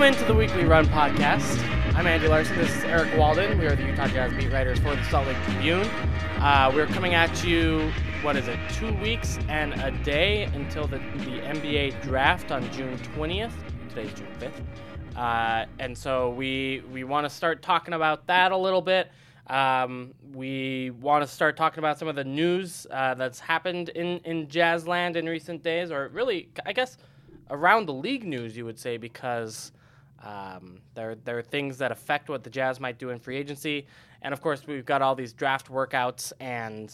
Welcome into the Weekly Run podcast. I'm Andy Larson. This is Eric Walden. We are the Utah Jazz beat writers for the Salt Lake Tribune. We're coming at you, 2 weeks and a day until the NBA draft on June 20th. Today's June 5th. And so we want to start talking about that a little bit. We want to start talking about some of the news that's happened in Jazzland in recent days, or really, I guess, around the league news, you would say, because there are things that affect what the Jazz might do in free agency. And, of course, we've got all these draft workouts and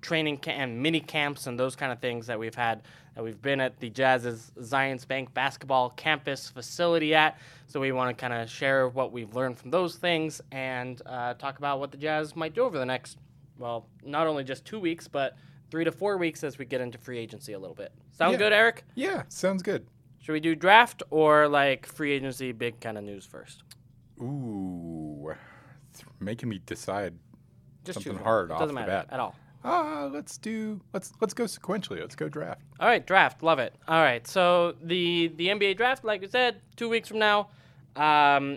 training and mini camps and those kind of things that we've had. And we've been at the Jazz's Zions Bank basketball campus facility at, so we want to kind of share what we've learned from those things and talk about what the Jazz might do over the next, well, not only just 2 weeks, but 3 to 4 weeks as we get into free agency a little bit. Sound good, Eric? Yeah, sounds good. Should we do draft or like free agency big kind of news first? Ooh, it's making me decide just something hard off the bat. Doesn't matter at all. Let's go sequentially. Let's go draft. All right, draft. Love it. All right, so the NBA draft, like we said, 2 weeks from now.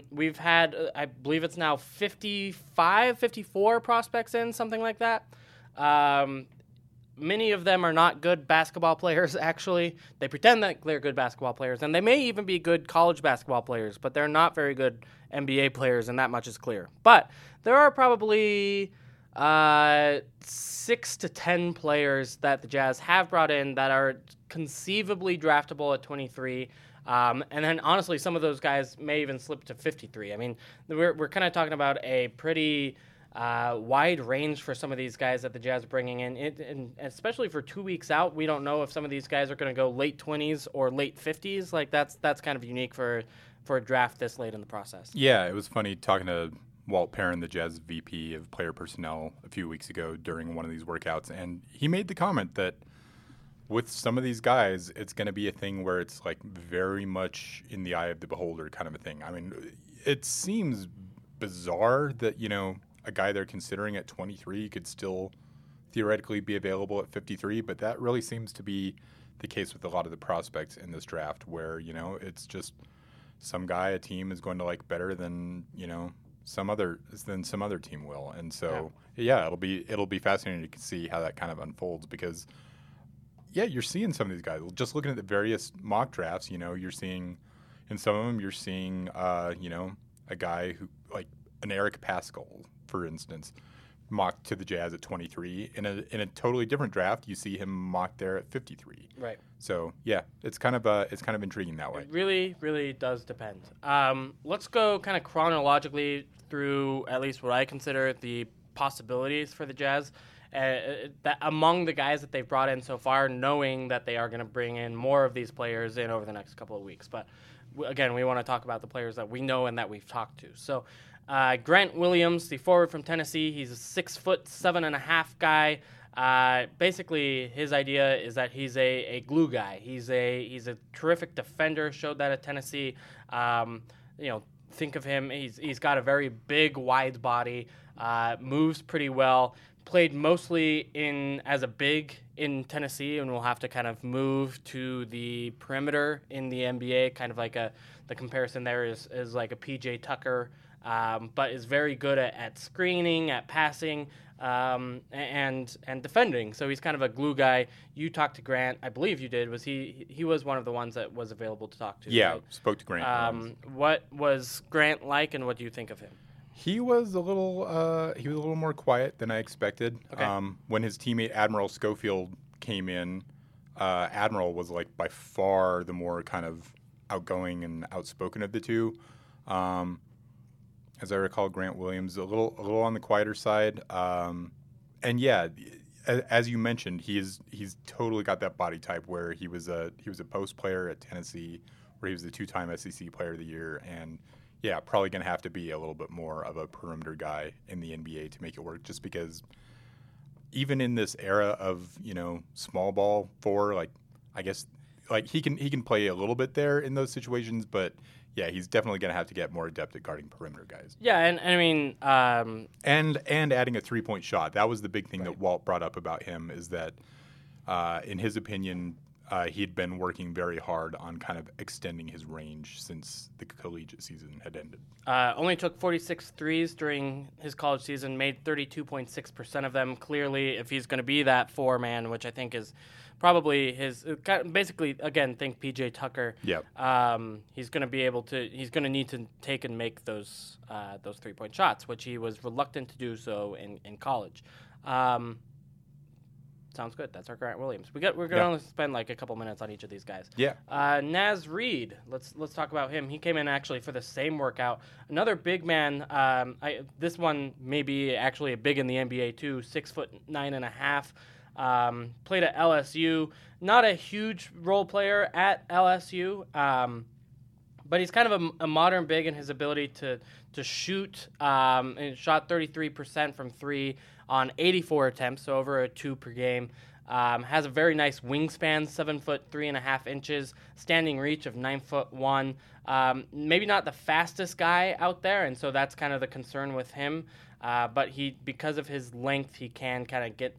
We've had, I believe it's now 55, 54 prospects in, something like that. Many of them are not good basketball players, actually. They pretend that they're good basketball players, and they may even be good college basketball players, but they're not very good NBA players, and that much is clear. But there are probably 6 to 10 players that the Jazz have brought in that are conceivably draftable at 23, and then honestly, some of those guys may even slip to 53. I mean, we're kind of talking about a pretty wide range for some of these guys that the Jazz are bringing in, and especially for 2 weeks out, we don't know if some of these guys are going to go late 20s or late 50s. Like that's kind of unique for a draft this late in the process. Yeah, it was funny talking to Walt Perrin, the Jazz VP of player personnel, a few weeks ago during one of these workouts, and he made the comment that with some of these guys, it's going to be a thing where it's like very much in the eye of the beholder kind of a thing. I mean, it seems bizarre that, you know, a guy they're considering at 23 could still theoretically be available at 53, but that really seems to be the case with a lot of the prospects in this draft where, you know, it's just some guy a team is going to like better than, you know, some other team will, and so yeah, it'll be fascinating to see how that kind of unfolds because you're seeing some of these guys. Just looking at the various mock drafts, you know, you're seeing in some of them you know, a guy who like an Eric Paschall, for instance, mocked to the Jazz at 23. In a totally different draft, you see him mocked there at 53. Right. So yeah, it's kind of intriguing that way. It really, really does depend. Let's go kind of chronologically through at least what I consider the possibilities for the Jazz, that among the guys that they've brought in so far, knowing that they are going to bring in more of these players in over the next couple of weeks. But again, we want to talk about the players that we know and that we've talked to. So Grant Williams, the forward from Tennessee, he's a 6'7.5" guy. Basically, his idea is that he's a glue guy. He's a terrific defender. Showed that at Tennessee. You know, think of him. He's got a very big, wide body. Moves pretty well. Played mostly as a big in Tennessee, and will have to kind of move to the perimeter in the NBA. Kind of like the comparison there is like a PJ Tucker, but is very good at screening, at passing, and defending. So he's kind of a glue guy. You talked to Grant, I believe you did. Was he was one of the ones that was available to talk to? Yeah, right? Spoke to Grant. What was Grant like, and what do you think of him? He was a little more quiet than I expected. Okay. When his teammate Admiral Schofield came in, Admiral was like by far the more kind of outgoing and outspoken of the two. As I recall, Grant Williams a little on the quieter side. And yeah, as you mentioned, he's totally got that body type where he was a post player at Tennessee, where he was the two-time SEC Player of the Year, and yeah, probably going to have to be a little bit more of a perimeter guy in the NBA to make it work, just because even in this era of, you know, small ball four, like I guess like he can play a little bit there in those situations, but yeah, he's definitely going to have to get more adept at guarding perimeter guys. Yeah, and I mean and adding a three-point shot. That was the big thing that Walt brought up about him, is that in his opinion he'd been working very hard on kind of extending his range since the collegiate season had ended. Only took 46 threes during his college season, made 32.6% of them. Clearly, if he's going to be that four-man, which I think is probably his – basically, again, think P.J. Tucker. Yeah. He's going to be able to – he's going to need to take and make those three-point shots, which he was reluctant to do so in college. Sounds good. That's our Grant Williams. We're gonna only spend like a couple minutes on each of these guys. Yeah. Naz Reid. Let's talk about him. He came in actually for the same workout. Another big man. This one may be actually a big in the NBA too. 6'9.5". Played at LSU. Not a huge role player at LSU. But he's kind of a modern big in his ability to shoot. And shot 33% from three on 84 attempts, so over a two per game. Has a very nice wingspan, 7'3.5", standing reach of 9'1". Maybe not the fastest guy out there, and so that's kind of the concern with him. But he, because of his length, he can kind of get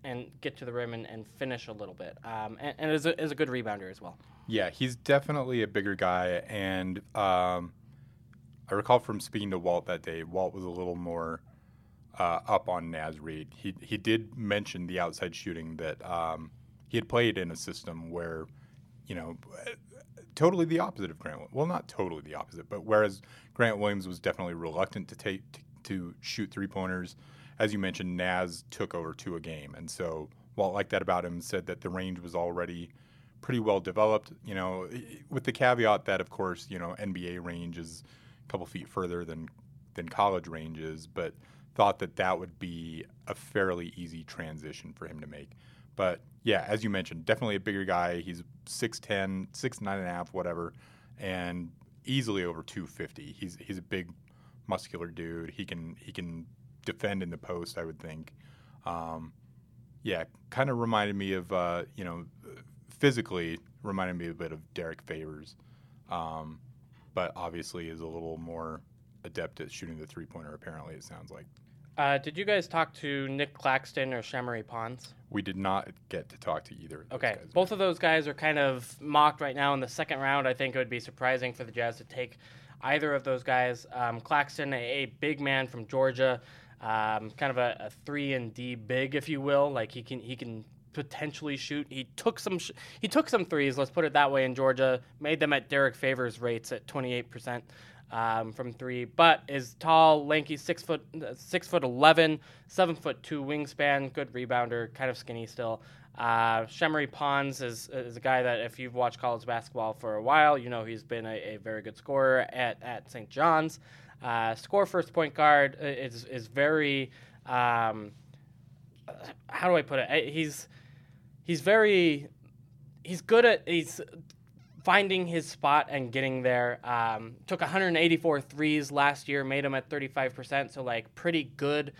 to the rim and finish a little bit. And is a good rebounder as well. Yeah, he's definitely a bigger guy. And I recall from speaking to Walt that day, Walt was a little more up on Naz Reid. He did mention the outside shooting that he had played in a system where, you know, totally the opposite of Grant Williams. Well, not totally the opposite, but whereas Grant Williams was definitely reluctant to shoot three-pointers, as you mentioned, Naz took over two a game. And so Walt liked that about him, said that the range was already pretty well developed, you know, with the caveat that, of course, you know, NBA range is a couple feet further than college range is, but thought that would be a fairly easy transition for him to make. But, yeah, as you mentioned, definitely a bigger guy. He's 6'10", 6'9.5", whatever, and easily over 250. He's a big, muscular dude. He can defend in the post, I would think. Kind of reminded me of, physically reminded me a bit of Derek Favors, but obviously is a little more adept at shooting the three-pointer, apparently, it sounds like. Did you guys talk to Nick Claxton or Shamari Pons? We did not get to talk to either of those guys. Okay, both of those guys are kind of mocked right now in the second round. I think it would be surprising for the Jazz to take either of those guys. Claxton, a big man from Georgia, kind of a 3-and-D big, if you will. Like, he can potentially shoot. He took some threes, let's put it that way, in Georgia, made them at Derek Favors' rates at 28%. From three, but is tall, lanky, 6'11", 7'2" wingspan, good rebounder, kind of skinny still. Shamari Pons is a guy that if you've watched college basketball for a while, you know he's been a very good scorer at St. John's. Score first point guard is very, how do I put it? He's finding his spot and getting there. Took 184 threes last year, made him at 35%, so like pretty good.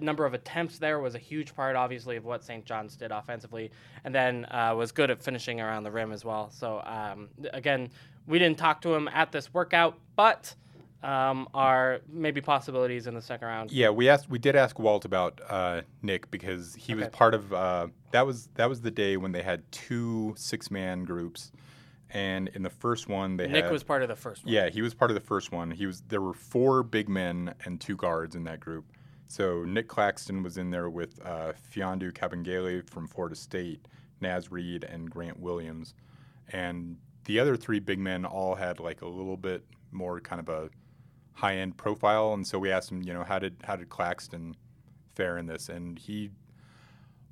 Number of attempts there was a huge part, obviously, of what St. John's did offensively, and then was good at finishing around the rim as well. So, again, we didn't talk to him at this workout, but are maybe possibilities in the second round. Yeah, we did ask Walt about Nick because he was part of that was the day when they had 2 6-man groups, and in the first one Nick was part of the first one. Yeah, he was part of the first one. There were 4 big men and 2 guards in that group. So Nick Claxton was in there with Fiondu Kabengele from Florida State, Naz Reid, and Grant Williams, and the other 3 big men all had like a little bit more kind of a high-end profile, and so we asked him, you know, how did Claxton fare in this? And he,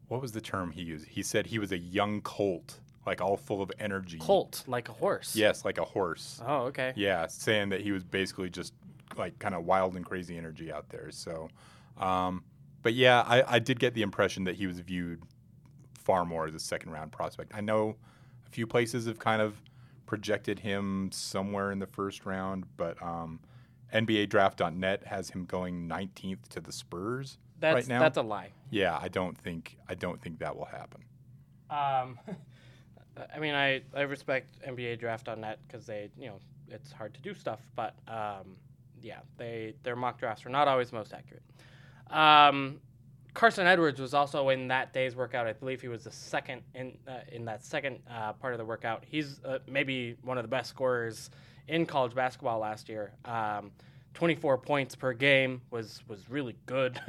what was the term he used? He said he was a young colt, like all full of energy. Colt, like a horse. Yes, like a horse. Oh, okay. Yeah, saying that he was basically just like kind of wild and crazy energy out there. So, but yeah, I did get the impression that he was viewed far more as a second-round prospect. I know a few places have kind of projected him somewhere in the first round, but NBA Draft.net has him going 19th to the Spurs right now. That's a lie. Yeah, I don't think that will happen. I mean, I respect NBA Draft.net because they, you know, it's hard to do stuff, but their mock drafts are not always most accurate. Carson Edwards was also in that day's workout. I believe he was the second in that second part of the workout. He's maybe one of the best scorers in college basketball last year. 24 points per game was really good.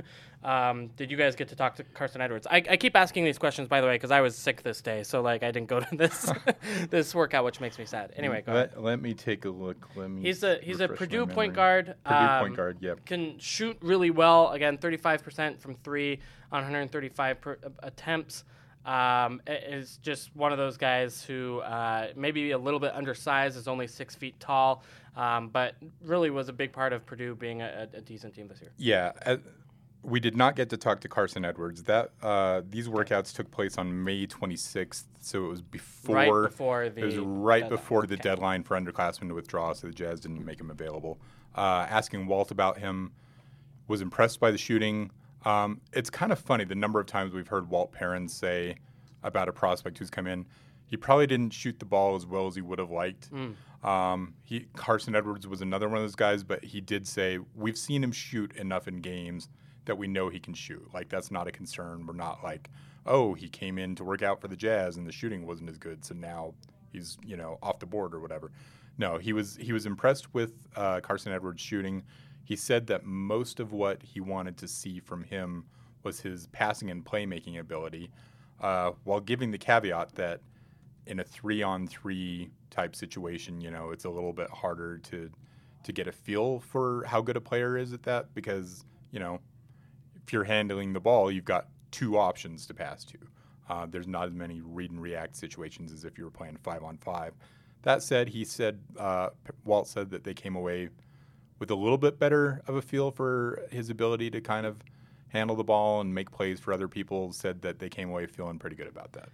Did you guys get to talk to Carson Edwards? I keep asking these questions, by the way, because I was sick this day, so like I didn't go to this this workout, which makes me sad. Anyway, go ahead. Let me take a look. He's a Purdue point guard. Purdue point guard. Can shoot really well. Again, 35% from three on 135 attempts. Is just one of those guys who maybe a little bit undersized, is only 6 feet tall, but really was a big part of Purdue being a decent team this year. Yeah, we did not get to talk to Carson Edwards. These workouts took place on May 26th, so it was right before the deadline for underclassmen to withdraw, so the Jazz didn't make him available. Asking Walt about him, was impressed by the shooting. It's kind of funny the number of times we've heard Walt Perrin say about a prospect who's come in, he probably didn't shoot the ball as well as he would have liked. Carson Edwards was another one of those guys, but he did say, we've seen him shoot enough in games that we know he can shoot. Like, that's not a concern. We're not like, oh, he came in to work out for the Jazz and the shooting wasn't as good, so now he's, you know, off the board or whatever. No, he was impressed with Carson Edwards' shooting. He said that most of what he wanted to see from him was his passing and playmaking ability, while giving the caveat that in a 3-on-3 type situation, you know, it's a little bit harder to get a feel for how good a player is at that because, you know, if you're handling the ball, you've got two options to pass to. There's not as many read and react situations as if you were playing 5-on-5. That said, Walt said that they came away with a little bit better of a feel for his ability to kind of handle the ball and make plays for other people, said that they came away feeling pretty good about that.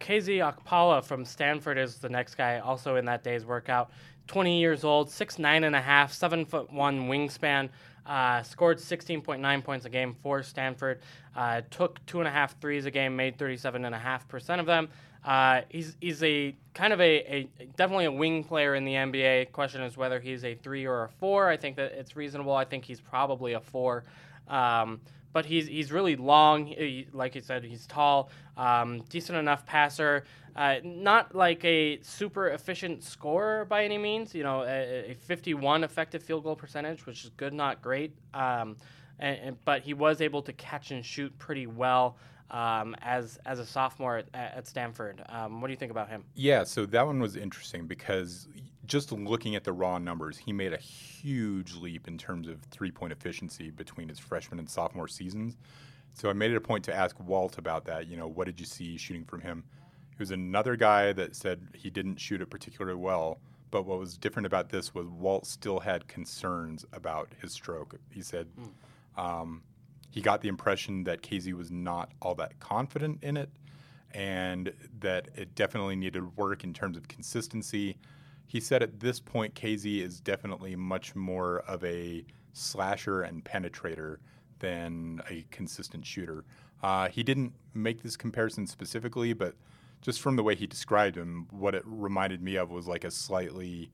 KZ Okpala from Stanford is the next guy, also in that day's workout. 20 years old, 6'9 and a half, 7'1" wingspan, scored 16.9 points a game for Stanford, took 2.5 threes a game, made 37.5% of them. He's a kind of a definitely a wing player in the NBA. Question is whether he's a 3 or a 4. I think that it's reasonable. I think he's probably a 4. But he's really long. Like you said, he's tall, decent enough passer. Not like a super efficient scorer by any means. You know, a 51 effective field goal percentage, which is good, not great. But he was able to catch and shoot pretty well. As a sophomore at Stanford. What do you think about him? Yeah, so that one was interesting because just looking at the raw numbers, he made a huge leap in terms of three-point efficiency between his freshman and sophomore seasons. So I made it a point to ask Walt about that. You know, what did you see shooting from him? He was another guy that said he didn't shoot it particularly well, but what was different about this was Walt still had concerns about his stroke. He said... He got the impression that KZ was not all that confident in it and that it definitely needed work in terms of consistency. He said at this point, KZ is definitely much more of a slasher and penetrator than a consistent shooter. He didn't make this comparison specifically, but just from the way he described him, what it reminded me of was like a slightly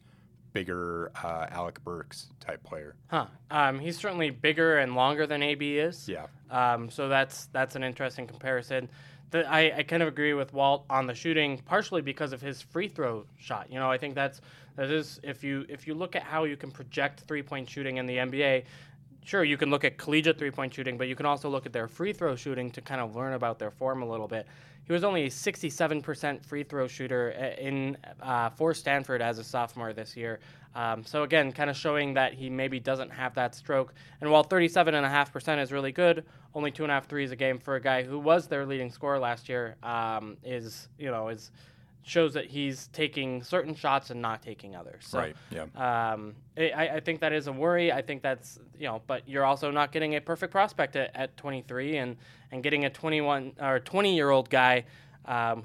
bigger Alec Burks type player. He's certainly bigger and longer than AB is. Yeah. So that's an interesting comparison. I kind of agree with Walt on the shooting, partially because of his free throw shot. You know, I think that is if you look at how you can project 3-point shooting in the NBA. Sure, you can look at collegiate 3-point shooting, but you can also look at their free throw shooting to kind of learn about their form a little bit. He was only a 67% free throw shooter for Stanford as a sophomore this year. So again, kind of showing that he maybe doesn't have that stroke. And while 37.5% is really good, only 2.5 threes a game for a guy who was their leading scorer last year shows that he's taking certain shots and not taking others. So, right. Yeah. I think that is a worry. I think that's, you know, but you're also not getting a perfect prospect at 23 and getting a 21 or 20-year-old guy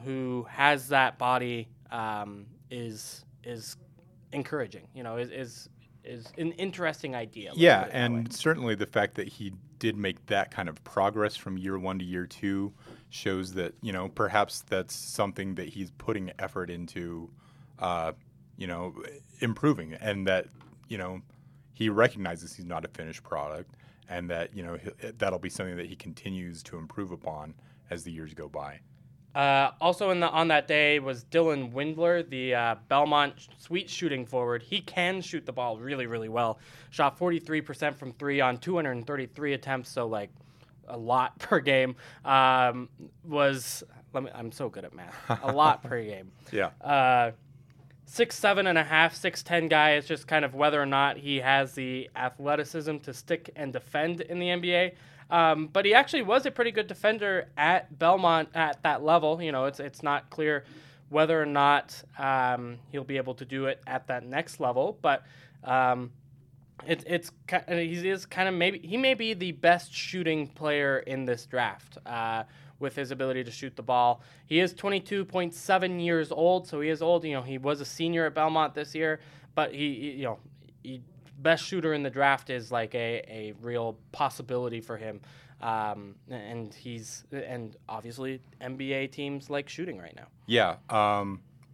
who has that body is encouraging. You know, is an interesting idea. Yeah, and certainly the fact that he did make that kind of progress from year one to year two shows that, you know, perhaps that's something that he's putting effort into, improving, and that, you know, he recognizes he's not a finished product, and that, you know, that'll be something that he continues to improve upon as the years go by. Also on that day was Dylan Windler, the Belmont sweet shooting forward. He can shoot the ball really, really well. Shot 43% from three on 233 attempts, so like a lot per game. I'm so good at math. A lot per game. Yeah. 6'7" and a half, 6'10" guy. It's just kind of whether or not he has the athleticism to stick and defend in the NBA. But he actually was a pretty good defender at Belmont at that level. You know, it's not clear whether or not he'll be able to do it at that next level. But he may be the best shooting player in this draft with his ability to shoot the ball. He is 22.7 years old, so he is old. You know, he was a senior at Belmont this year, but he best shooter in the draft is like a real possibility for him, and obviously NBA teams like shooting right now. Yeah,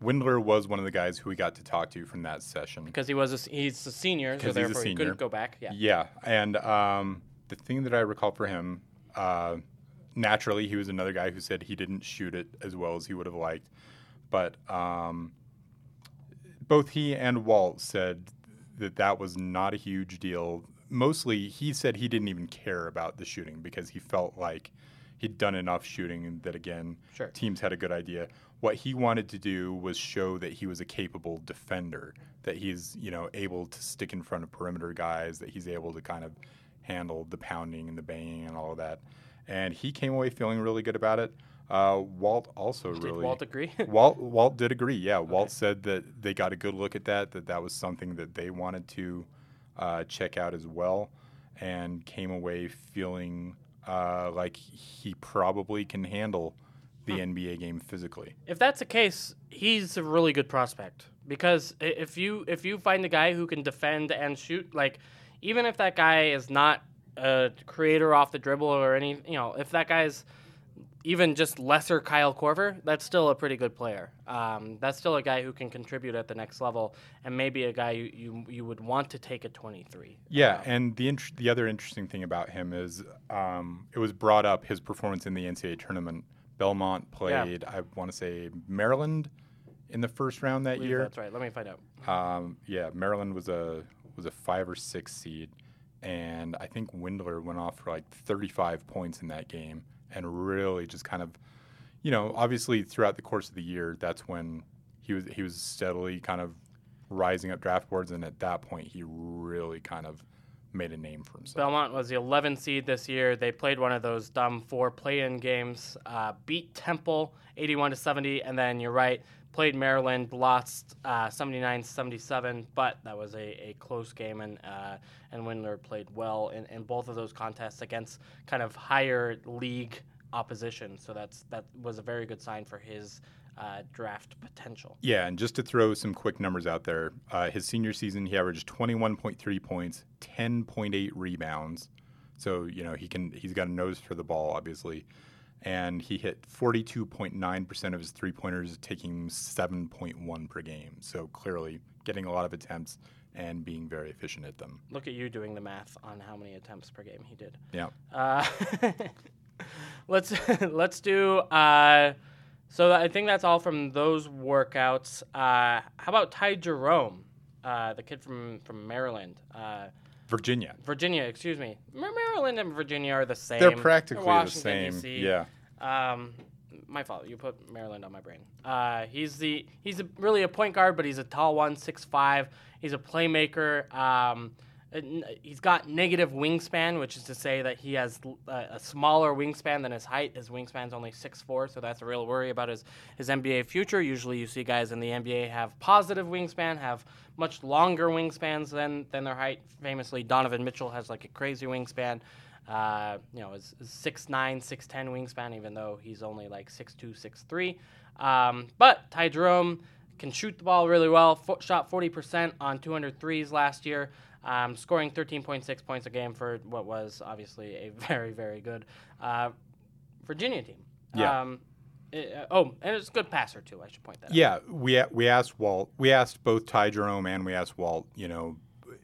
Windler was one of the guys who we got to talk to from that session because he's a senior, so therefore he couldn't go back. Yeah, and the thing that I recall for him, naturally he was another guy who said he didn't shoot it as well as he would have liked, but both he and Walt said that was not a huge deal. Mostly, he said he didn't even care about the shooting because he felt like he'd done enough shooting that, again, sure, teams had a good idea. What he wanted to do was show that he was a capable defender, that he's, you know, able to stick in front of perimeter guys, that he's able to kind of handle the pounding and the banging and all of that. And he came away feeling really good about it. Walt also did really... Did Walt agree? Walt did agree, yeah. Okay. Walt said that they got a good look at that was something that they wanted to check out as well, and came away feeling like he probably can handle the NBA game physically. If that's the case, he's a really good prospect, because if you find a guy who can defend and shoot, like, even if that guy is not a creator off the dribble or any, you know, if that guy's even just lesser Kyle Korver, that's still a pretty good player. That's still a guy who can contribute at the next level, and maybe a guy you would want to take at 23. Yeah, and the other interesting thing about him is it was brought up, his performance in the NCAA tournament. Belmont played, I want to say, Maryland in the first round that year. That's right. Let me find out. Maryland was a 5 or 6 seed, and I think Windler went off for like 35 points in that game. And really just kind of, you know, obviously throughout the course of the year, that's when he was steadily kind of rising up draft boards. And at that point, he really kind of made a name for himself. Belmont was the 11th seed this year. They played one of those dumb 4 play-in games, beat Temple 81-70. And then, you're right, played Maryland, lost 79-77. But that was a close game, and Windler played well in both of those contests against kind of higher league opposition. So that was a very good sign for his draft potential. Yeah, and just to throw some quick numbers out there, his senior season he averaged 21.3 points, 10.8 rebounds. So, you know, he's got a nose for the ball, obviously. And he hit 42.9% of his three-pointers, taking 7.1 per game. So clearly getting a lot of attempts and being very efficient at them. Look at you doing the math on how many attempts per game he did. Yeah. Let's do so I think that's all from those workouts. How about Ty Jerome, the kid from Maryland? Virginia, excuse me. Maryland and Virginia are the same. They're practically Washington, the same. DC. Yeah. My fault. You put Maryland on my brain. He's really a point guard, but he's a tall one, 6'5". He's a playmaker. He's got negative wingspan, which is to say that he has a smaller wingspan than his height. His wingspan's only 6'4", so that's a real worry about his NBA future. Usually you see guys in the NBA have positive wingspan, have much longer wingspans than their height. Famously, Donovan Mitchell has like a crazy wingspan. His 6'9", 6'10" wingspan, even though he's only like 6'2", 6'3". But Ty Jerome can shoot the ball really well, shot 40% on 203s last year. Scoring 13.6 points a game for what was obviously a very, very good Virginia team. Yeah. And it's a good passer, too. I should point that out. Yeah, we asked both Ty Jerome and we asked Walt, you know,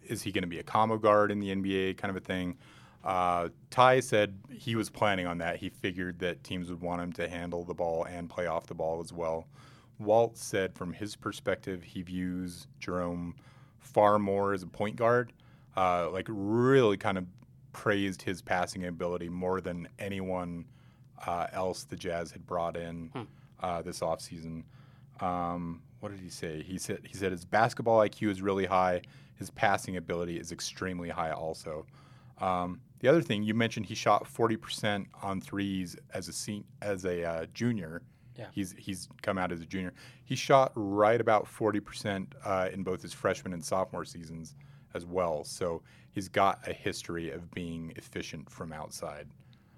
is he going to be a combo guard in the NBA kind of a thing? Ty said he was planning on that. He figured that teams would want him to handle the ball and play off the ball as well. Walt said from his perspective, he views Jerome far more as a point guard, like really kind of praised his passing ability more than anyone else the Jazz had brought in this offseason. What did he say? He said his basketball IQ is really high. His passing ability is extremely high also. The other thing, you mentioned he shot 40% on threes as a junior. Yeah. He's come out as a junior. He shot right about 40% in both his freshman and sophomore seasons as well. So he's got a history of being efficient from outside.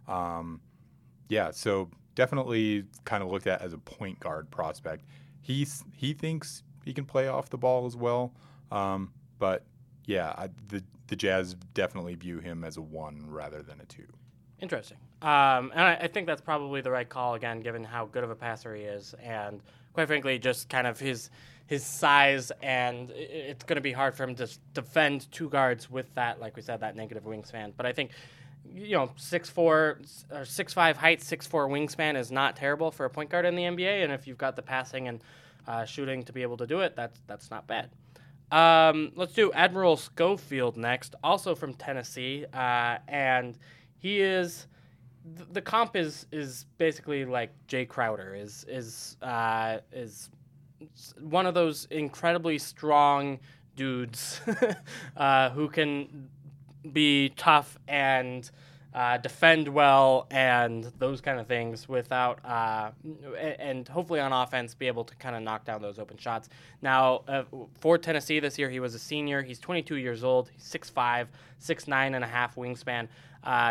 Yeah, so definitely kind of looked at as a point guard prospect. He thinks he can play off the ball as well. But, yeah, the Jazz definitely view him as a one rather than a two. Interesting. And I think that's probably the right call, again, given how good of a passer he is. And quite frankly, just kind of his size, and it's going to be hard for him to defend two guards with that, like we said, that negative wingspan. But I think, 6'4", or 6'5" height, 6'4" wingspan is not terrible for a point guard in the NBA. And if you've got the passing and shooting to be able to do it, that's not bad. Let's do Admiral Schofield next, also from Tennessee. And he is... The comp is basically like Jay Crowder, is one of those incredibly strong dudes who can be tough and defend well and those kind of things without and hopefully on offense be able to kind of knock down those open shots. Now, for Tennessee this year, he was a senior. He's 22 years old. He's 6'5", 6'9 and a half wingspan.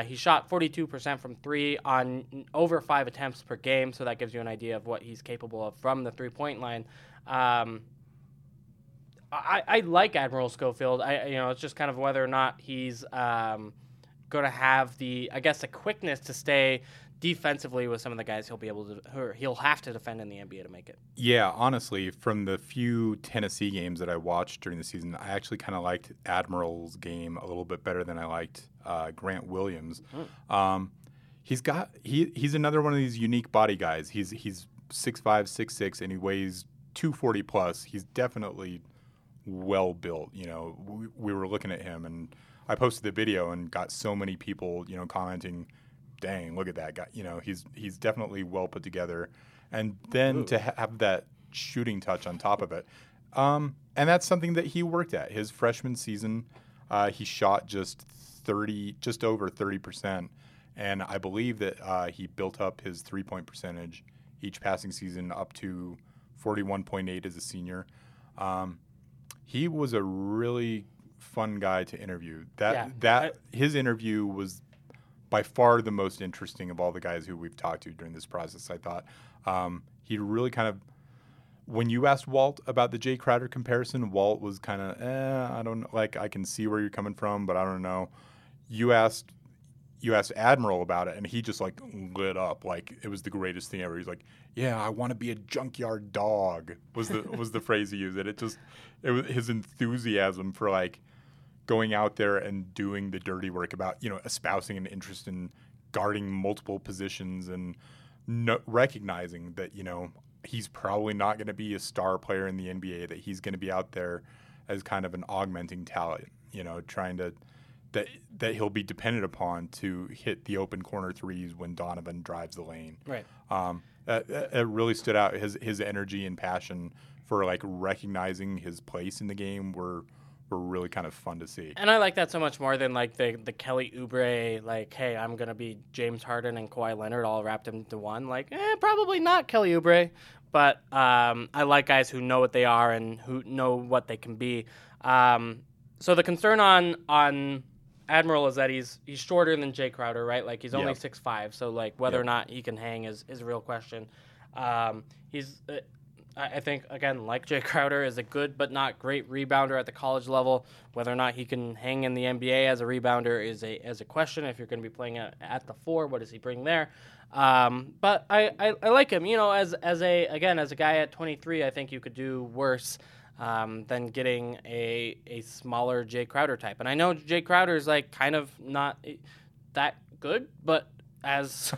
He shot 42% from three on over 5 attempts per game, so that gives you an idea of what he's capable of from the three-point line. I like Admiral Schofield. It's just kind of whether or not he's going to have the quickness to stay defensively with some of the guys he'll have to defend in the NBA to make it. Yeah, honestly, from the few Tennessee games that I watched during the season, I actually kind of liked Admiral's game a little bit better than I liked Grant Williams. Mm-hmm. He's another one of these unique body guys. He's 6'5", 6'6", and he weighs 240 plus. He's definitely well built. We were looking at him and I posted the video and got so many people, commenting, "Dang, look at that guy!" He's definitely well put together, and then to have that shooting touch on top of it, and that's something that he worked at. His freshman season, he shot just over 30%, and I believe that he built up his 3-point percentage each passing season up to 41.8 as a senior. He was a really fun guy to interview. His interview was by far the most interesting of all the guys who we've talked to during this process, I thought. He really kind of, when you asked Walt about the Jay Crowder comparison, Walt was kind of, I don't know, like, I can see where you're coming from, but I don't know. You asked Admiral about it, and he just, like, lit up. Like, it was the greatest thing ever. He's like, yeah, I want to be a junkyard dog was the phrase he used. And it was his enthusiasm for, like, going out there and doing the dirty work about, espousing an interest in guarding multiple positions and recognizing that, he's probably not going to be a star player in the NBA, that he's going to be out there as kind of an augmenting talent, that he'll be dependent upon to hit the open corner threes when Donovan drives the lane. Right. It really stood out. His energy and passion for, like, recognizing his place in the game were really kind of fun to see. And I like that so much more than, like, the Kelly Oubre, like, hey, I'm going to be James Harden and Kawhi Leonard all wrapped into one. Like, probably not Kelly Oubre. But I like guys who know what they are and who know what they can be. So the concern on Admiral is that he's shorter than Jay Crowder, right? Like, he's only 6'5", so, like, whether or not he can hang is a real question. He's... I think, again, like Jay Crowder, is a good but not great rebounder at the college level. Whether or not he can hang in the NBA as a rebounder is a question. If you're going to be playing at the four, what does he bring there? But I like him. As a guy at 23, I think you could do worse than getting a smaller Jay Crowder type. And I know Jay Crowder is like kind of not that good, but as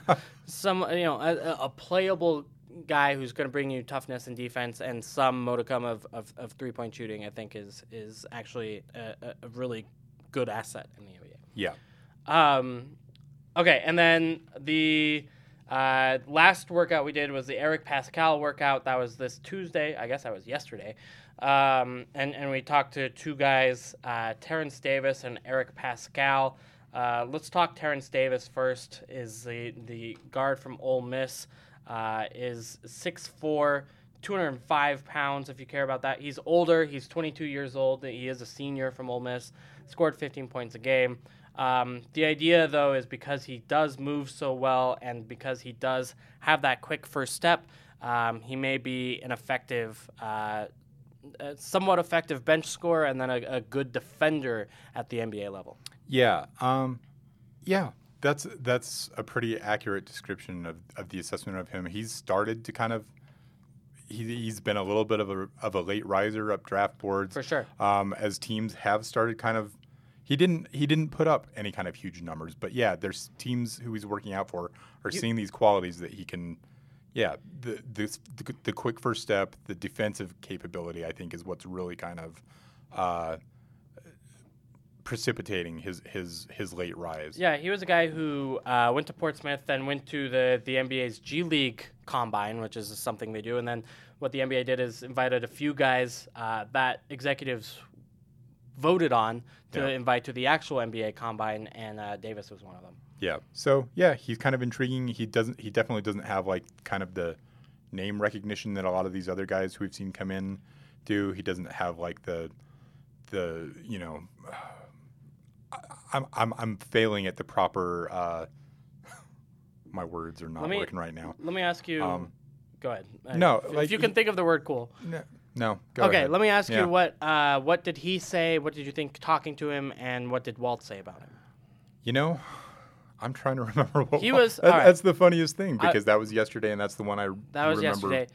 some, you know, a playable guy who's going to bring you toughness and defense and some modicum of three-point shooting, I think is actually a really good asset in the NBA. Yeah. Okay, and then the last workout we did was the Eric Paschall workout. That was this Tuesday. I guess that was yesterday. And we talked to two guys, Terrence Davis and Eric Paschall. Let's talk Terrence Davis first. Is the guard from Ole Miss. Is 6'4", 205 pounds, if you care about that. He's older. He's 22 years old. He is a senior from Ole Miss. Scored 15 points a game. The idea, though, is because he does move so well and because he does have that quick first step, he may be an effective, somewhat effective bench scorer and then a good defender at the NBA level. Yeah. That's a pretty accurate description of the assessment of him. He's started to kind of he's been a little bit of a late riser up draft boards for sure. As teams have started kind of he didn't put up any kind of huge numbers, but yeah, there's teams who he's working out for are seeing these qualities that he can. Yeah, the quick first step, the defensive capability, I think, is what's really kind of. Precipitating his late rise. Yeah, he was a guy who went to Portsmouth, then went to the NBA's G League Combine, which is something they do. And then what the NBA did is invited a few guys that executives voted on to invite to the actual NBA Combine, and Davis was one of them. Yeah. So yeah, he's kind of intriguing. He definitely doesn't have like kind of the name recognition that a lot of these other guys who we've seen come in do. He doesn't have like the you know. I'm failing at the proper. My words are not working right now. Let me ask you. Go ahead. No, if you can think of the word "cool." No. Go ahead. Let me ask you what did he say? What did you think talking to him, and what did Walt say about him? You know, I'm trying to remember what he was. That's the funniest thing because that was yesterday, and that's the one I remember. That was yesterday.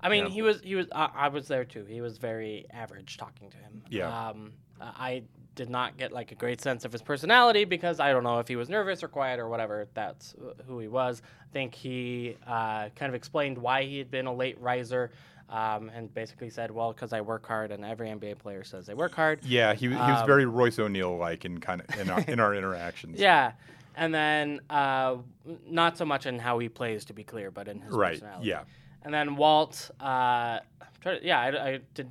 I mean, he was. I was there too. He was very average talking to him. Yeah. I did not get like a great sense of his personality because I don't know if he was nervous or quiet or whatever. That's who he was. I think he kind of explained why he had been a late riser and basically said, well, because I work hard and every NBA player says they work hard. Yeah, he was very Royce O'Neal-like in kind of in our interactions. Yeah, and then not so much in how he plays, to be clear, but in his personality. Right, yeah. And then Walt, I did.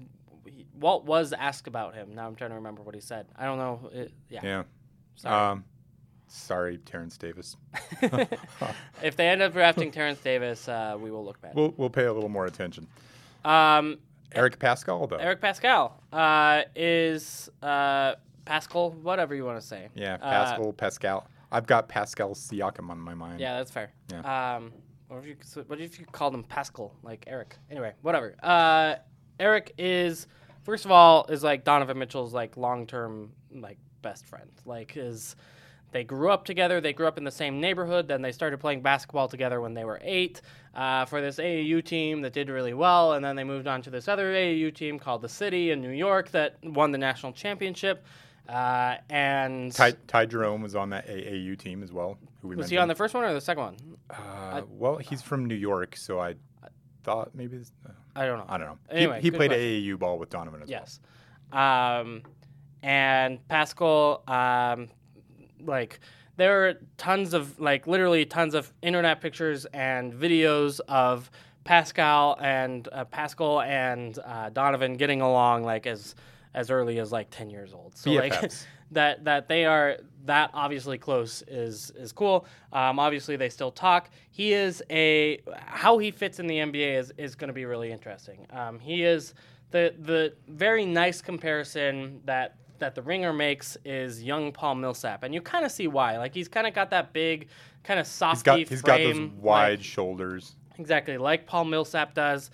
Walt was asked about him. Now I'm trying to remember what he said. I don't know. Yeah. Sorry. Sorry, Terrence Davis. If they end up drafting Terrence Davis, we will look bad. We'll pay a little more attention. Eric Paschall, though. Eric Paschall is Paschall, whatever you want to say. Yeah, Paschall, Paschall. I've got Pascal Siakam on my mind. Yeah, that's fair. Yeah. What if you called him Paschall, like Eric? Anyway, whatever. Eric is, first of all, is like Donovan Mitchell's like long-term like best friend. Like they grew up together. They grew up in the same neighborhood. Then they started playing basketball together when they were 8 for this AAU team that did really well. And then they moved on to this other AAU team called the City in New York that won the national championship. And Ty Jerome was on that AAU team as well. He on the first one or the second one? He's from New York, so I thought maybe. I don't know. Anyway, he played AAU ball with Donovan as well. Yes. And Paschall, there are tons of, literally tons of internet pictures and videos of Paschall and Donovan getting along, as early as 10 years old. So BFFs. That they are that obviously close is cool. Obviously they still talk. He is how he fits in the NBA is going to be really interesting. He is the very nice comparison that the Ringer makes is young Paul Millsap, and you kind of see why. He's kind of got that big kind of softy frame. He's got those wide shoulders. Exactly, like Paul Millsap does.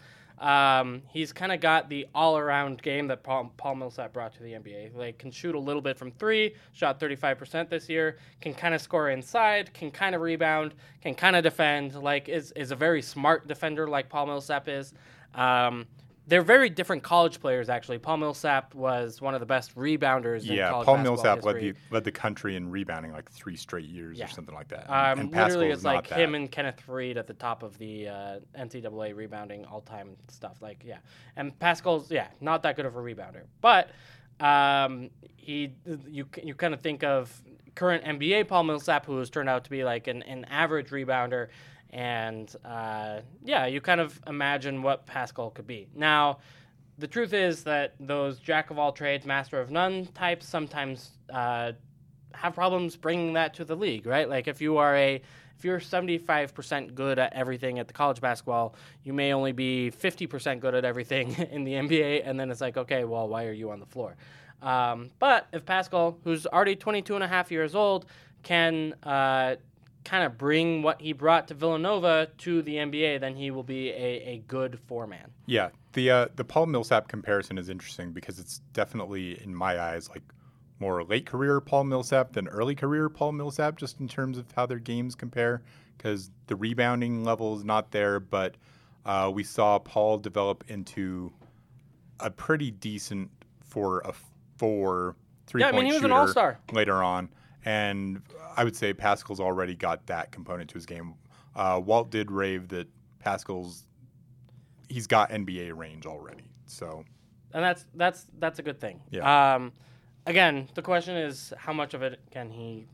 He's kind of got the all-around game that Paul Millsap brought to the NBA. Can shoot a little bit from 3, shot 35% this year, can kind of score inside, can kind of rebound, can kind of defend, is a very smart defender like Paul Millsap is. They're very different college players, actually. Paul Millsap was one of the best rebounders in college basketball history. Yeah, Paul Millsap led the country in rebounding like 3 straight years or something like that. And literally, it's like him and Kenneth Reed at the top of the NCAA rebounding all-time stuff. Like, yeah. And Paschall's, not that good of a rebounder. But you kind of think of current NBA Paul Millsap, who has turned out to be like an average rebounder. And, you kind of imagine what Paschall could be. Now, the truth is that those jack-of-all-trades, master-of-none types sometimes have problems bringing that to the league, right? Like, if you're 75% good at everything at the college basketball, you may only be 50% good at everything in the NBA, and then it's like, okay, well, why are you on the floor? But if Paschall, who's already 22 and a half years old, can kind of bring what he brought to Villanova to the NBA, then he will be a good four-man. Yeah, the Paul Millsap comparison is interesting because it's definitely, in my eyes, like more late-career Paul Millsap than early-career Paul Millsap, just in terms of how their games compare, because the rebounding level is not there, but we saw Paul develop into a pretty decent three-point shooter. Yeah, I mean, he was an all-star. Later on. And I would say Paschall's already got that component to his game. Walt did rave that he's got NBA range already. So, and that's a good thing. Yeah. Again, the question is how much of it can he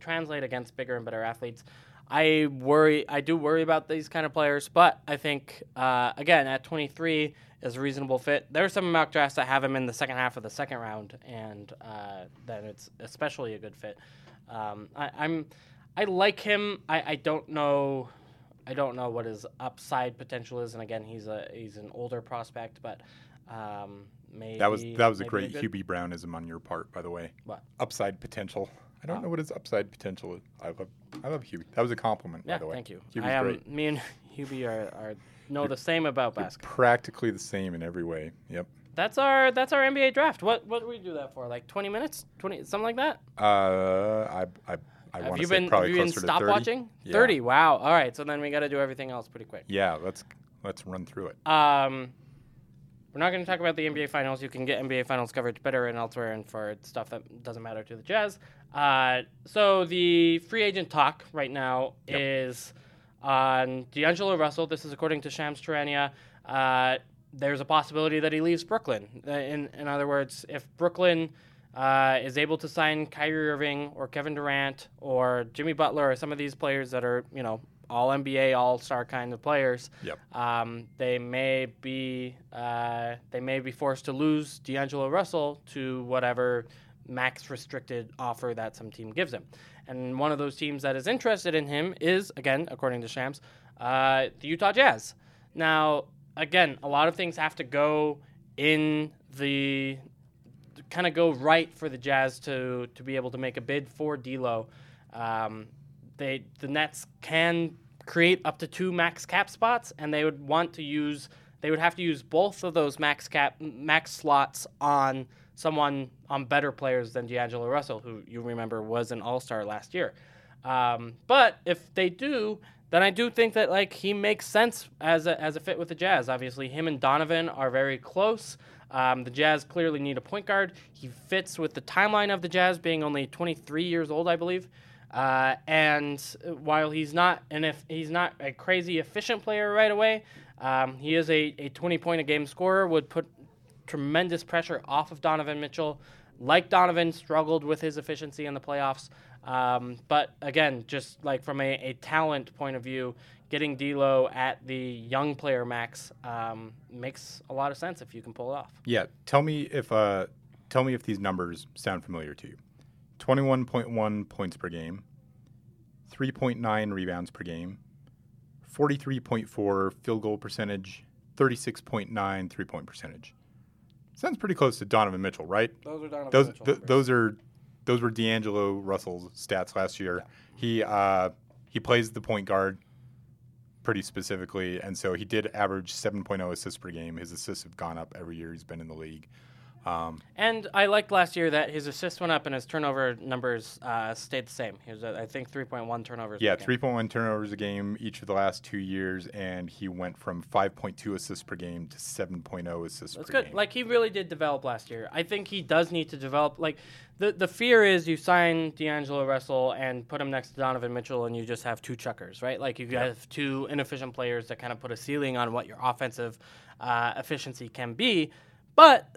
translate against bigger and better athletes? I do worry about these kind of players, but I think again at 23 is a reasonable fit. There are some mock drafts that have him in the second half of the second round, and then it's especially a good fit. I like him. I don't know what his upside potential is, and again he's an older prospect, but maybe that was a great Hubie Brownism on your part, by the way. What? Upside potential. I don't know what his upside potential is. I love Hubie. That was a compliment, by the way. Thank you. Hubie's great. Me and Hubie are the same about basketball. Practically the same in every way. Yep. That's our NBA draft. What do we do that for? Like 20 minutes, 20 something like that. I want to say probably closer to 30. Have you been stopwatching? 30. Yeah. Wow. All right. So then we got to do everything else pretty quick. Yeah. Let's run through it. We're not going to talk about the NBA Finals. You can get NBA Finals coverage better and elsewhere, and for stuff that doesn't matter to the Jazz. So the free agent talk right now is on D'Angelo Russell. This is according to Shams Charania. There's a possibility that he leaves Brooklyn. In other words, if Brooklyn is able to sign Kyrie Irving or Kevin Durant or Jimmy Butler or some of these players that are, all NBA, all star kind of players, they may be forced to lose D'Angelo Russell to whatever max restricted offer that some team gives him. And one of those teams that is interested in him is, again, according to Shams, the Utah Jazz. Now, again, a lot of things have to go right for the Jazz to be able to make a bid for D'Lo. The Nets can create up to 2 max cap spots, and they would have to use both of those max slots on someone, on better players than D'Angelo Russell, who you remember was an all-star last year. But if they do, then I do think that like he makes sense as a fit with the Jazz. Obviously, him and Donovan are very close. The Jazz clearly need a point guard. He fits with the timeline of the Jazz, being only 23 years old, I believe. And while he's not a crazy efficient player right away, he is a 20-point-a-game scorer, would put tremendous pressure off of Donovan Mitchell. Like Donovan, struggled with his efficiency in the playoffs. But again, just like from a talent point of view, getting D'Lo at the young player max makes a lot of sense if you can pull it off. Yeah, tell me if these numbers sound familiar to you. 21.1 points per game, 3.9 rebounds per game, 43.4 field goal percentage, 36.9 3-point percentage. Sounds pretty close to Donovan Mitchell, right? Those are Donovan Mitchell. Those were D'Angelo Russell's stats last year. Yeah. He plays the point guard pretty specifically, and so he did average 7.0 assists per game. His assists have gone up every year he's been in the league. And I liked last year that his assists went up and his turnover numbers stayed the same. He was, I think, 3.1 turnovers. Yeah, 3.1 turnovers a game each of the last 2 years, and he went from 5.2 assists per game to 7.0 assists per game. That's good. Like, he really did develop last year. I think he does need to develop. Like, the fear is you sign D'Angelo Russell and put him next to Donovan Mitchell, and you just have two chuckers, right? Like, you have two inefficient players that kind of put a ceiling on what your offensive efficiency can be. But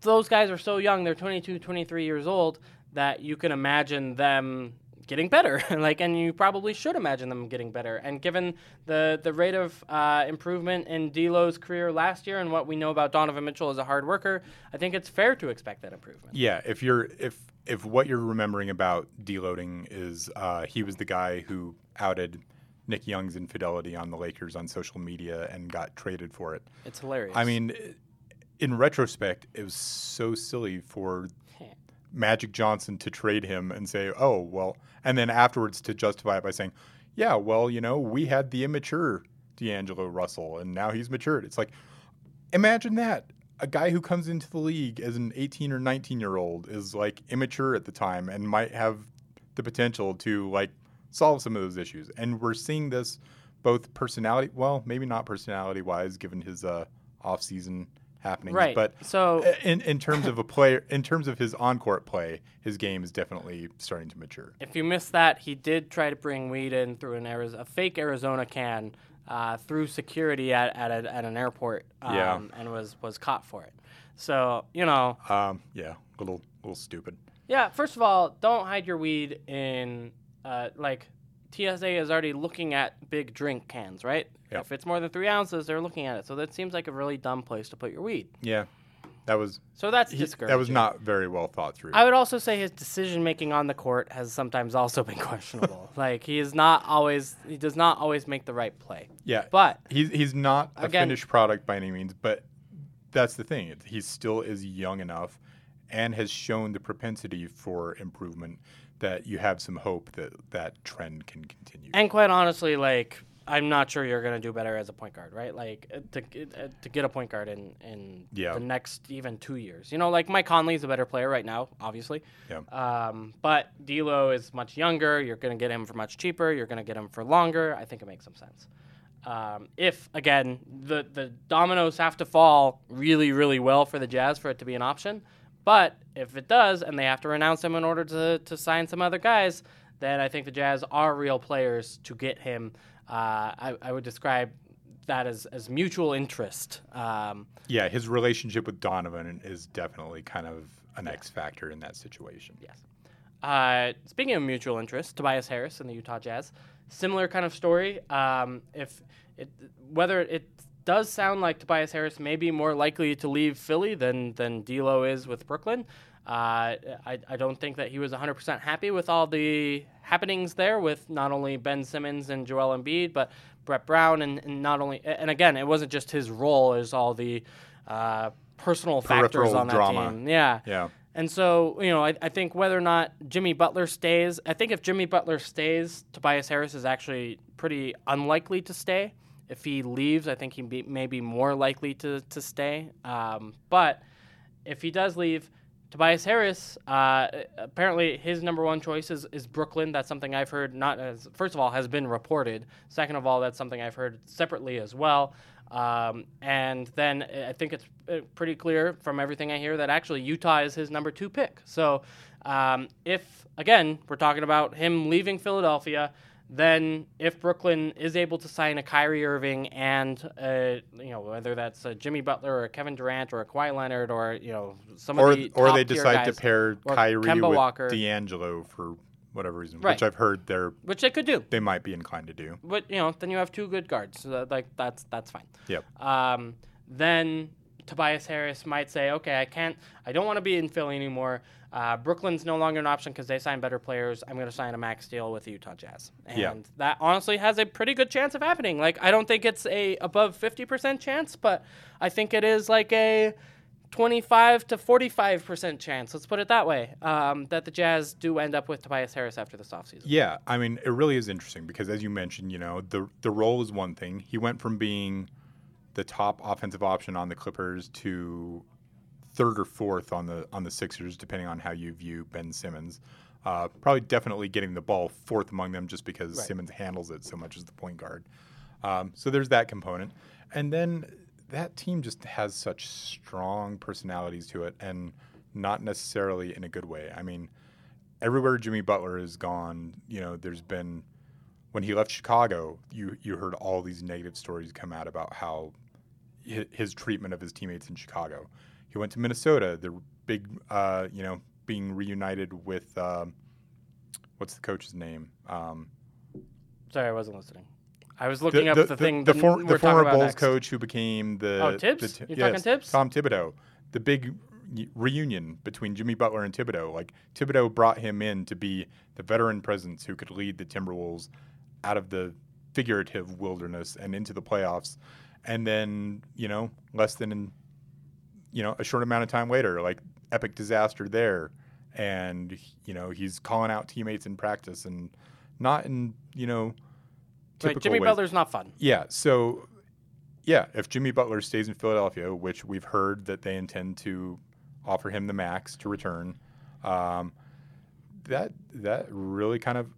those guys are so young, they're 22, 23 years old, that you can imagine them getting better. And you probably should imagine them getting better. And given the rate of improvement in D'Lo's career last year and what we know about Donovan Mitchell as a hard worker, I think it's fair to expect that improvement. Yeah, if what you're remembering about D'Loading is he was the guy who outed Nick Young's infidelity on the Lakers on social media and got traded for it. It's hilarious. I mean, in retrospect, it was so silly for Magic Johnson to trade him and say, oh, well, and then afterwards to justify it by saying, yeah, well, you know, we had the immature D'Angelo Russell, and now he's matured. It's like, imagine that. A guy who comes into the league as an 18 or 19-year-old is, like, immature at the time and might have the potential to, like, solve some of those issues. And we're seeing this both personality – well, maybe not personality-wise given his off-season – happening, right? But so in terms of a player, in terms of his on-court play, his game is definitely starting to mature. If you missed that, he did try to bring weed in through a fake Arizona can through security at an airport, and was caught for it. So a little stupid. Yeah, first of all, don't hide your weed in TSA is already looking at big drink cans, right? Yep. If it's more than 3 ounces, they're looking at it. So that seems like a really dumb place to put your weed. Yeah. That's discouraging. That was not very well thought through. I would also say his decision-making on the court has sometimes also been questionable. He does not always make the right play. Yeah. But he's not a finished product by any means, but that's the thing. He still is young enough and has shown the propensity for improvement that you have some hope that trend can continue. And quite honestly, I'm not sure you're going to do better as a point guard, right? To get a point guard in the next even 2 years. Mike Conley's a better player right now, obviously. Yeah. But D'Lo is much younger. You're going to get him for much cheaper. You're going to get him for longer. I think it makes some sense. If, again, the dominoes have to fall really, really well for the Jazz for it to be an option. But if it does, and they have to renounce him in order to sign some other guys, then I think the Jazz are real players to get him. I would describe that as mutual interest. His relationship with Donovan is definitely kind of an X factor in that situation. Yes. Speaking of mutual interest, Tobias Harris and the Utah Jazz, similar kind of story. Does sound like Tobias Harris may be more likely to leave Philly than D'Lo is with Brooklyn. I don't think that he was 100% happy with all the happenings there with not only Ben Simmons and Joel Embiid, but Brett Brown and not only, and again, it wasn't just his role, it was all the personal factors on that drama. Team. Yeah. Yeah. And so, I think whether or not Jimmy Butler stays, I think if Jimmy Butler stays, Tobias Harris is actually pretty unlikely to stay. If he leaves, I think he may be more likely to stay. But if he does leave, Tobias Harris, apparently his number one choice is Brooklyn. That's something I've heard, first of all, has been reported. Second of all, that's something I've heard separately as well. And then I think it's pretty clear from everything I hear that actually Utah is his number 2 pick. So if, again, we're talking about him leaving Philadelphia, then if Brooklyn is able to sign a Kyrie Irving and, whether that's a Jimmy Butler or a Kevin Durant or a Kawhi Leonard or, some of the top tier guys. Or they decide to pair Kyrie with D'Angelo for whatever reason, right. Which I've heard which they could do. They might be inclined to do. But, then you have 2 good guards. So that's fine. Yep. Then Tobias Harris might say, okay, I don't want to be in Philly anymore. Brooklyn's no longer an option because they sign better players. I'm going to sign a max deal with the Utah Jazz. And that honestly has a pretty good chance of happening. I don't think it's a above 50% chance, but I think it is like a 25 to 45% chance. Let's put it that way, that the Jazz do end up with Tobias Harris after this offseason. Yeah, I mean, it really is interesting because as you mentioned, the role is one thing. He went from being the top offensive option on the Clippers to third or fourth on the Sixers, depending on how you view Ben Simmons. Probably definitely getting the ball fourth among them just because right. Simmons handles it so much as the point guard. So there's that component. And then that team just has such strong personalities to it, and not necessarily in a good way. I mean, everywhere Jimmy Butler is gone, you know, there's been – when he left Chicago, you heard all these negative stories come out about how his treatment of his teammates in Chicago. He went to Minnesota. They're big, being reunited with what's the coach's name? Sorry, I wasn't listening. I was looking up the thing. The former Bulls coach who became the Tibbs. You're talking Tibbs? Tom Thibodeau. The big reunion between Jimmy Butler and Thibodeau. Like Thibodeau brought him in to be the veteran presence who could lead the Timberwolves out of the figurative wilderness and into the playoffs. And then a short amount of time later, like epic disaster there. And he's calling out teammates in practice and not in typical Jimmy ways. Butler's not fun. Yeah. So, if Jimmy Butler stays in Philadelphia, which we've heard that they intend to offer him the max to return, that really kind of,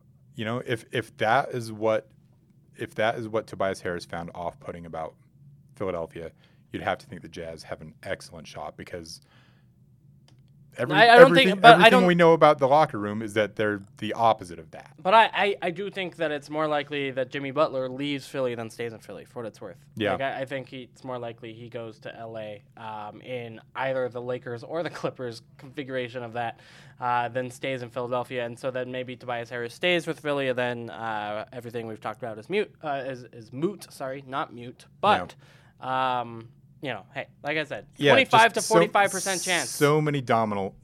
if that is what Tobias Harris found off-putting about Philadelphia, you'd have to think the Jazz have an excellent shot because everything we know about the locker room is that they're the opposite of that. But I do think that it's more likely that Jimmy Butler leaves Philly than stays in Philly, for what it's worth. Yeah. Like, I think it's more likely he goes to L.A. In either the Lakers or the Clippers configuration of that than stays in Philadelphia. And so then maybe Tobias Harris stays with Philly, and then everything we've talked about is moot. Sorry, not mute. But... No. Hey, like I said, 25 to 45% chance. So many dominoes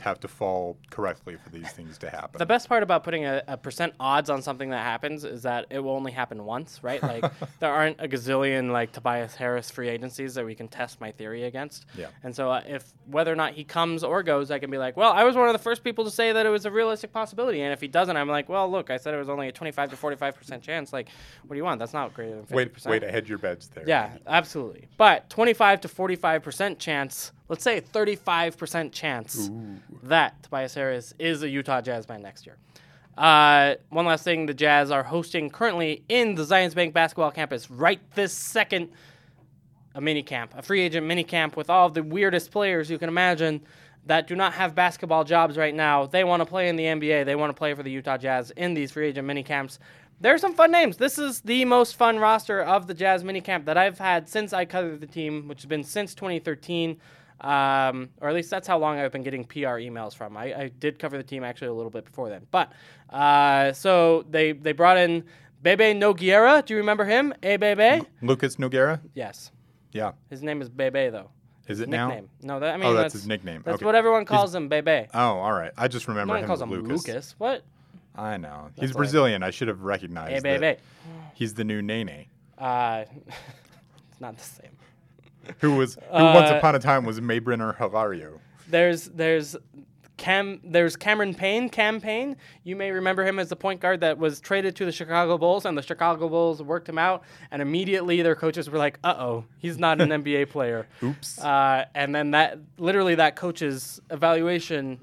have to fall correctly for these things to happen. The best part about putting a percent odds on something that happens is that it will only happen once, right? Like there aren't a gazillion like Tobias Harris free agencies that we can test my theory against. Yeah. And so if whether or not he comes or goes, I can be like, well, I was one of the first people to say that it was a realistic possibility. And if he doesn't, I'm like, well, look, I said it was only a 25 to 45% chance. Like, what do you want? That's not greater than 50%. Wait to hedge your bets there. Yeah, absolutely. But 25 to 45% chance, let's say 35% chance that Tobias Harris is a Utah Jazz man next year. One last thing, the Jazz are hosting currently in the Zions Bank basketball campus right this second a free agent mini camp with all of the weirdest players you can imagine that do not have basketball jobs right now. They want to play in the NBA. They want to play for the Utah Jazz in these free agent mini camps. There are some fun names. This is the most fun roster of the Jazz minicamp that I've had since I covered the team, which has been since 2013, or at least that's how long I've been getting PR emails from. I did cover the team actually a little bit before then. But so they brought in Bebe Nogueira. Do you remember him? Bebe? Lucas Nogueira? Yes. Yeah. His name is Bebe, though. Is it nickname. Now? No, that's his nickname. That's okay. What everyone calls him, Bebe. Oh, all right. I just remember him as Lucas. No one calls him Lucas. What? I know. That's he's Brazilian. I should have recognized that. He's the new Nene. It's not the same. Who once upon a time was Maybrenner Hilario. There's Cameron Payne. Cam Payne. You may remember him as the point guard that was traded to the Chicago Bulls, and the Chicago Bulls worked him out, and immediately their coaches were like, "Uh-oh, he's not an NBA player." Oops. And then that coach's evaluation.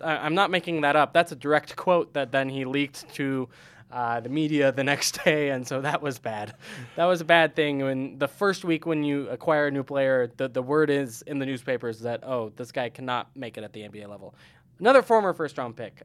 I'm not making that up. That's a direct quote that then he leaked to the media the next day, and so that was bad. That was a bad thing. When the first week when you acquire a new player, the word is in the newspapers that, oh, this guy cannot make it at the NBA level. Another former first-round pick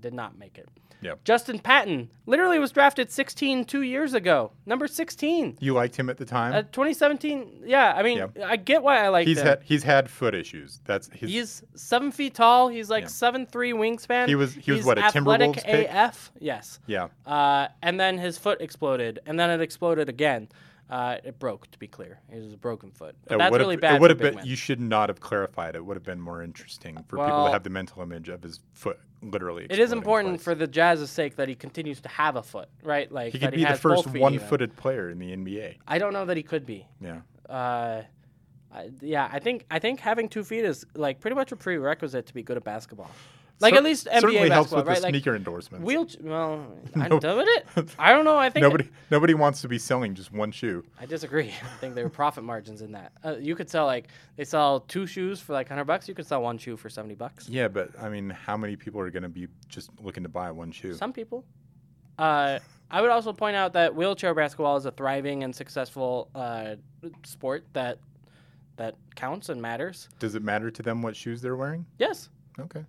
did not make it. Yep. Justin Patton literally was drafted 16 2 years ago, number 16. You liked him at the time? 2017, yeah. I mean, yep. I get why I liked him. He's had foot issues. He's 7 feet tall. He's like 7'3 wingspan. He's what, a Timberwolves pick? Athletic AF, yes. Yeah. And then his foot exploded, and then it exploded again. It broke, to be clear. It was a broken foot. That's really bad. You should not have clarified. It would have been more interesting for people to have the mental image of his foot literally exploding. It is important for the Jazz's sake that he continues to have a foot, right? Like he could be the first one-footed player in the NBA. I don't know that he could be. Yeah. I think having 2 feet is like pretty much a prerequisite to be good at basketball. Like at least NBA certainly helps with the sneaker endorsements. I don't know. I think nobody wants to be selling just one shoe. I disagree. I think there were profit margins in that. You could sell they sell two shoes for $100. You could sell one shoe for $70. Yeah, but I mean, how many people are going to be just looking to buy one shoe? Some people. I would also point out that wheelchair basketball is a thriving and successful sport that counts and matters. Does it matter to them what shoes they're wearing? Yes. Okay.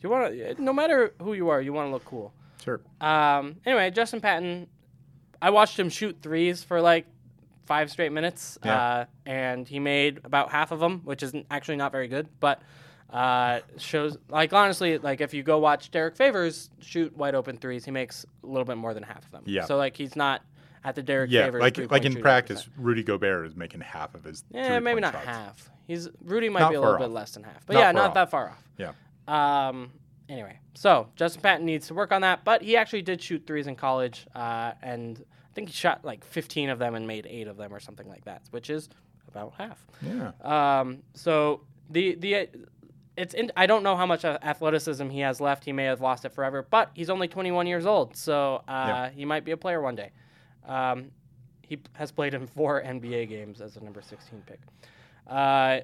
You want to, no matter who you are, you want to look cool. Sure. Anyway, Justin Patton, I watched him shoot threes for 5 straight minutes, and he made about half of them, which is actually not very good, but shows honestly, if you go watch Derek Favors shoot wide open threes, he makes a little bit more than half of them. Yeah. So he's not at the Derek Favors. Like in practice, Rudy Gobert is making half of his. Yeah, maybe not shots. Half. Rudy might be a little bit less than half, but not that far off. Yeah. Anyway, so Justin Patton needs to work on that, but he actually did shoot threes in college, and I think he shot 15 of them and made 8 of them or something like that, which is about half. Yeah. So I don't know how much athleticism he has left. He may have lost it forever, but he's only 21 years old, so he might be a player one day. He has played in 4 NBA games as a number 16 pick. Perry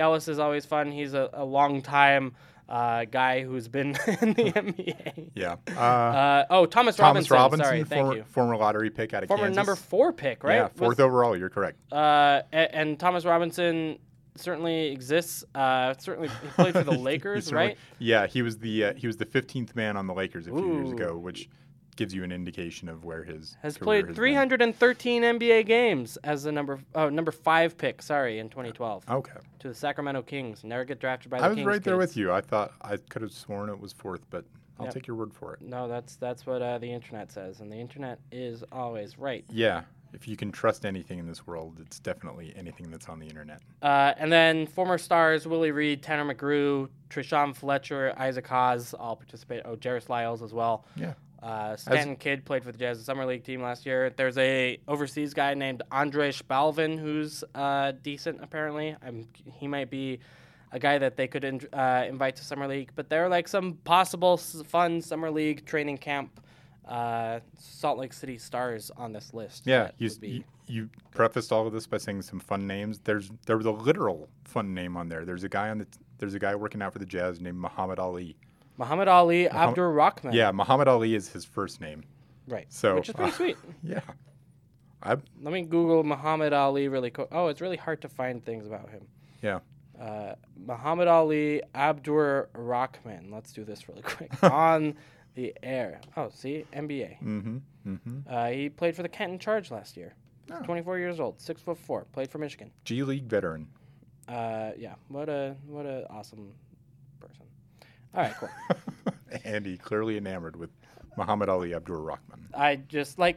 Ellis is always fun. He's a long time guy who's been in the NBA. Yeah. Thomas Robinson. Former lottery pick out of Kansas. Former number 4 pick, right? Yeah, 4th overall. You're correct. And Thomas Robinson certainly exists. Certainly he played for the Lakers, right? Yeah, he was the 15th man on the Lakers a few years ago, which gives you an indication of where his has career played 313 been. NBA games as the number 5 pick. Sorry, in 2012. Okay. To the Sacramento Kings, never get drafted by the Kings. I was right there with you. I thought I could have sworn it was 4th, but I'll take your word for it. No, that's what the internet says, and the internet is always right. Yeah. If you can trust anything in this world, it's definitely anything that's on the internet. And then former stars Willie Reed, Tanner McGrew, Trishawn Fletcher, Isaac Haas all participate. Oh, Jarris Lyles as well. Yeah. Stanton Kidd played for the Jazz Summer League team last year. There's a overseas guy named Andre Spalvin who's decent, apparently. He might be a guy that they could invite to Summer League. But there are some possible fun Summer League training camp Salt Lake City stars on this list. Yeah, you prefaced all of this by saying some fun names. There was a literal fun name on there. There's a guy working out for the Jazz named Muhammad Ali. Muhammad Ali Abdur-Rahman. Yeah, Muhammad Ali is his first name. Right. So, which is pretty sweet. Yeah. Let me Google Muhammad Ali really quick. Oh, it's really hard to find things about him. Yeah. Muhammad Ali Abdur-Rahman. Let's do this really quick. On the air. Oh, see? NBA. Mm-hmm. Mm-hmm. He played for the Canton Charge last year. Oh. 24 years old, 6'4", played for Michigan. G League veteran. Yeah. What a awesome person. All right, cool. Andy, clearly enamored with Muhammad Ali Abdur-Rahman. I just I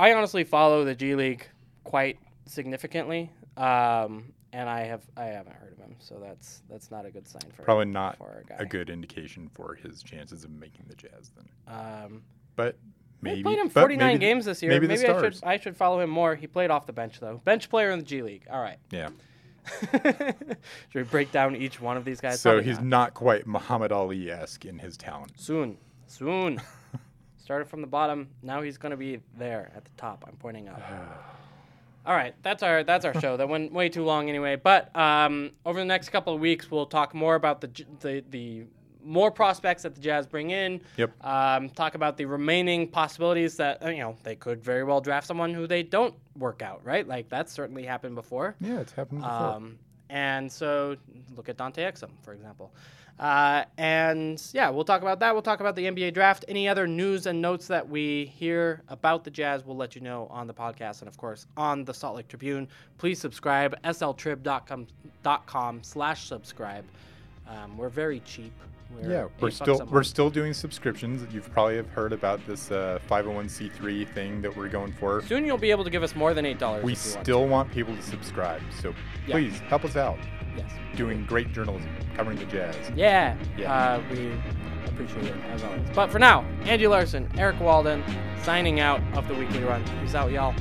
honestly follow the G League quite significantly, and I haven't heard of him, so that's not a good sign for probably not for a good indication for his chances of making the Jazz then. But maybe he played him 49 games this year. Maybe I should follow him more. He played off the bench though, bench player in the G League. All right. Yeah. Should we break down each one of these guys? So he's not quite Muhammad Ali-esque in his talent. Soon. Started from the bottom. Now he's going to be there at the top. I'm pointing out. All right, that's our show. That went way too long anyway. But over the next couple of weeks, we'll talk more about the more prospects that the Jazz bring in. Yep. Talk about the remaining possibilities that they could very well draft someone who they don't work out, right? That's certainly happened before. Yeah, it's happened before. And so look at Dante Exum, for example. We'll talk about that. We'll talk about the NBA draft. Any other news and notes that we hear about the Jazz, we'll let you know on the podcast and, of course, on the Salt Lake Tribune. Please subscribe, sltrib.com/subscribe. We're very cheap. We're still doing subscriptions. You've probably have heard about this 501c3 thing that we're going for. Soon you'll be able to give us more than $8. We still want people to subscribe, so please help us out. Yes, doing great journalism, covering the Jazz. Yeah. We appreciate it as always. But for now, Andy Larson, Eric Walden, signing out of the Weekly Run. Peace out, y'all.